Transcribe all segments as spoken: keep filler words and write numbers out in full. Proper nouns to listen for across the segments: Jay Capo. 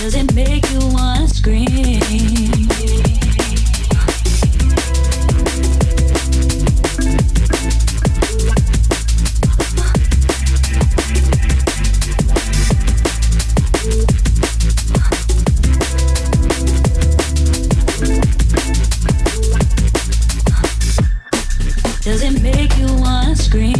Does it make you wanna scream? Does it make you wanna scream?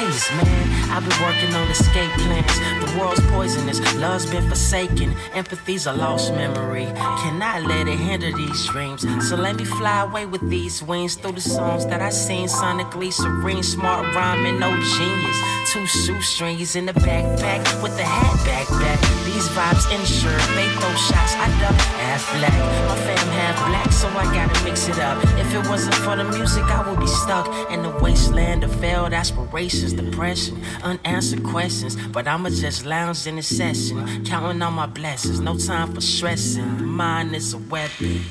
space, man. I've been working on escape plans. The world's poisonous, love's been forsaken. Empathy's a lost memory. Cannot let it hinder these dreams. So let me fly away with these wings through the songs that I sing. Sonically serene, smart rhyming, no genius. Two shoestrings in the backpack with the hat back back. These vibes insured, they throw shots. I duck half black. My fam half black, so I gotta mix it up. If it wasn't for the music, I would be stuck in the wasteland of failed aspirations, depression, unanswered questions. But I'ma just lounge in the session, counting on my blessings. No time for stressing. The mind is a weapon.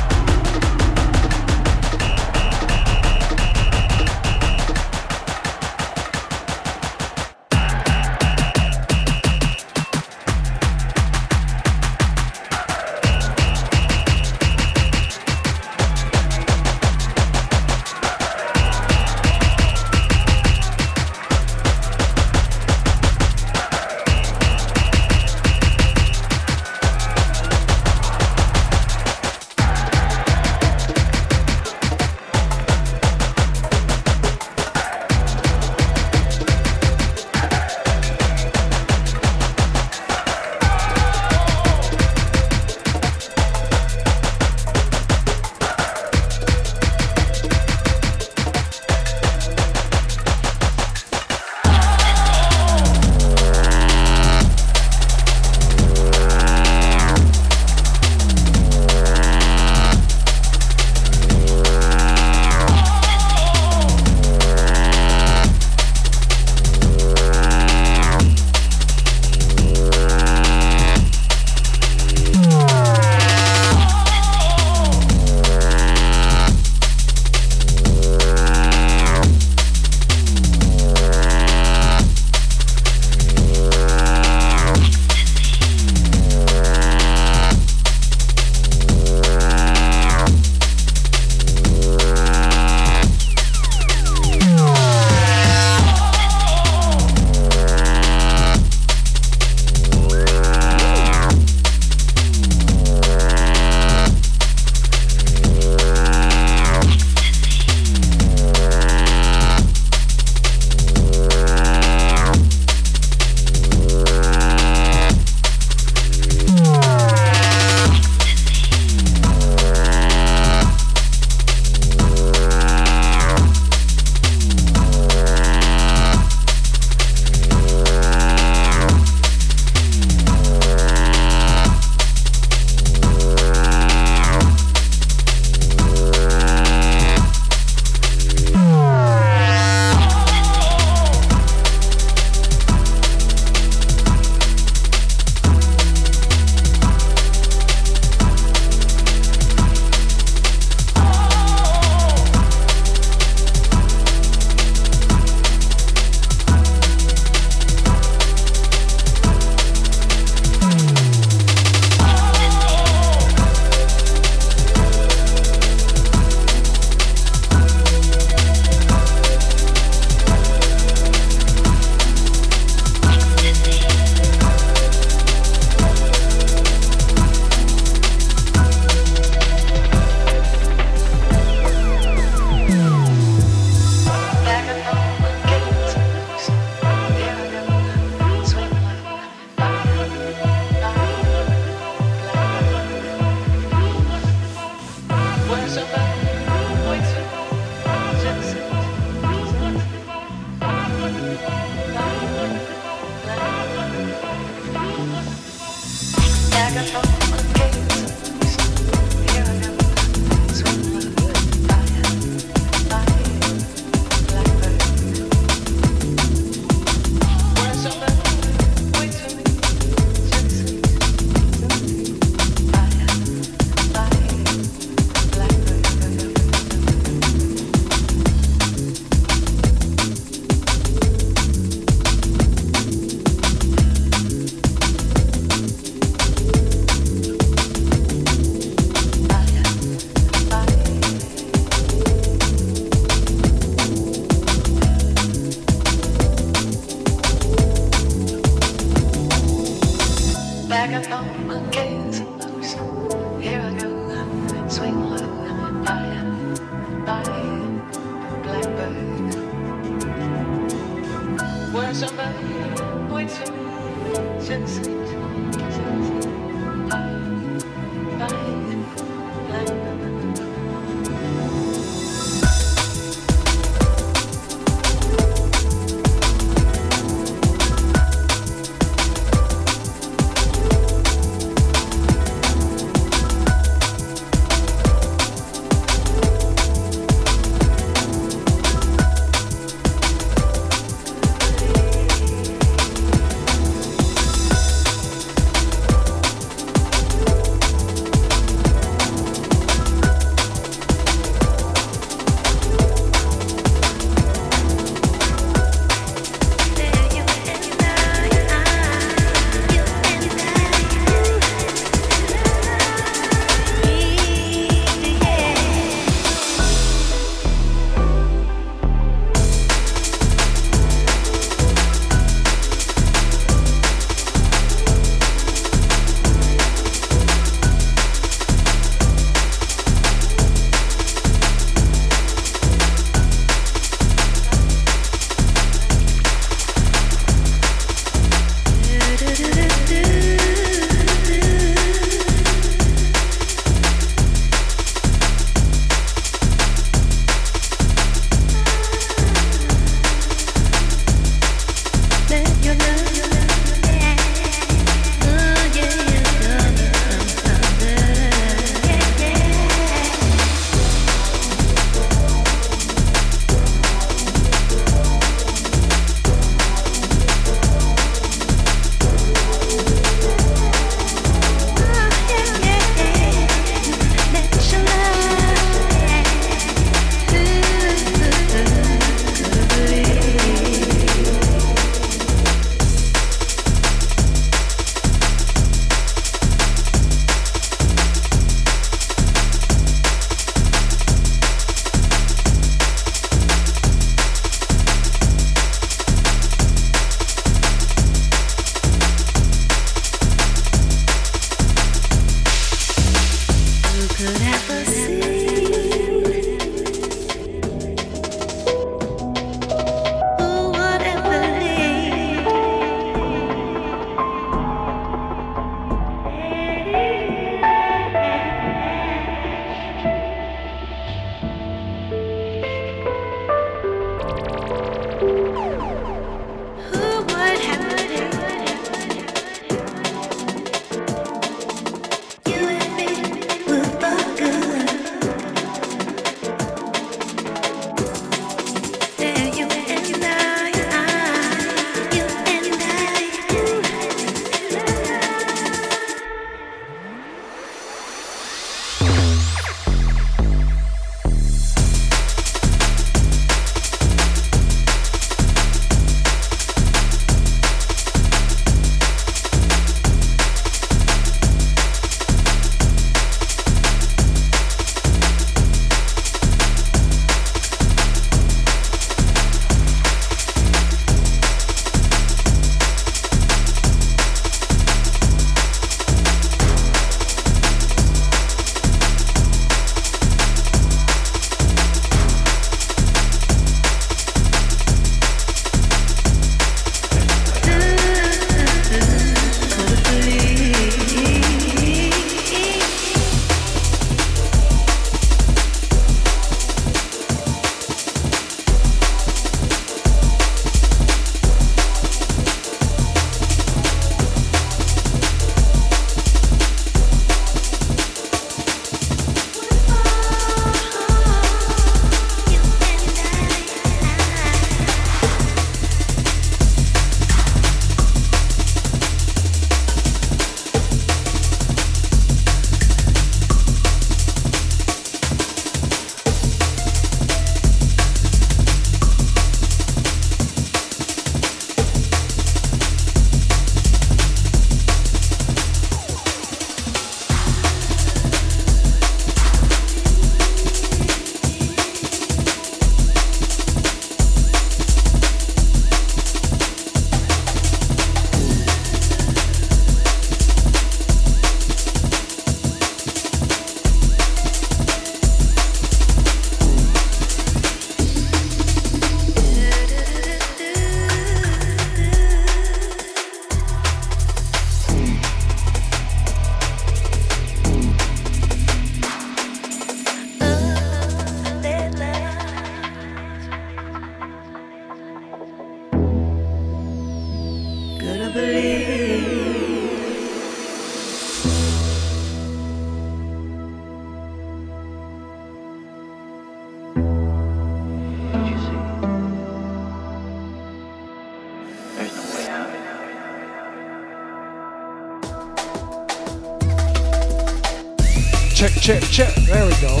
Check, check, there we go.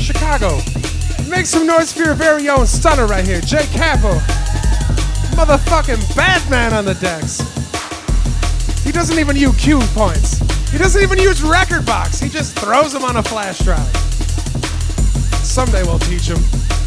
Chicago. Make some noise for your very own stunner right here. Jay Capo. Motherfucking Batman on the decks. He doesn't even use cue points. He doesn't even use record box. He just throws them on a flash drive. Someday we'll teach him.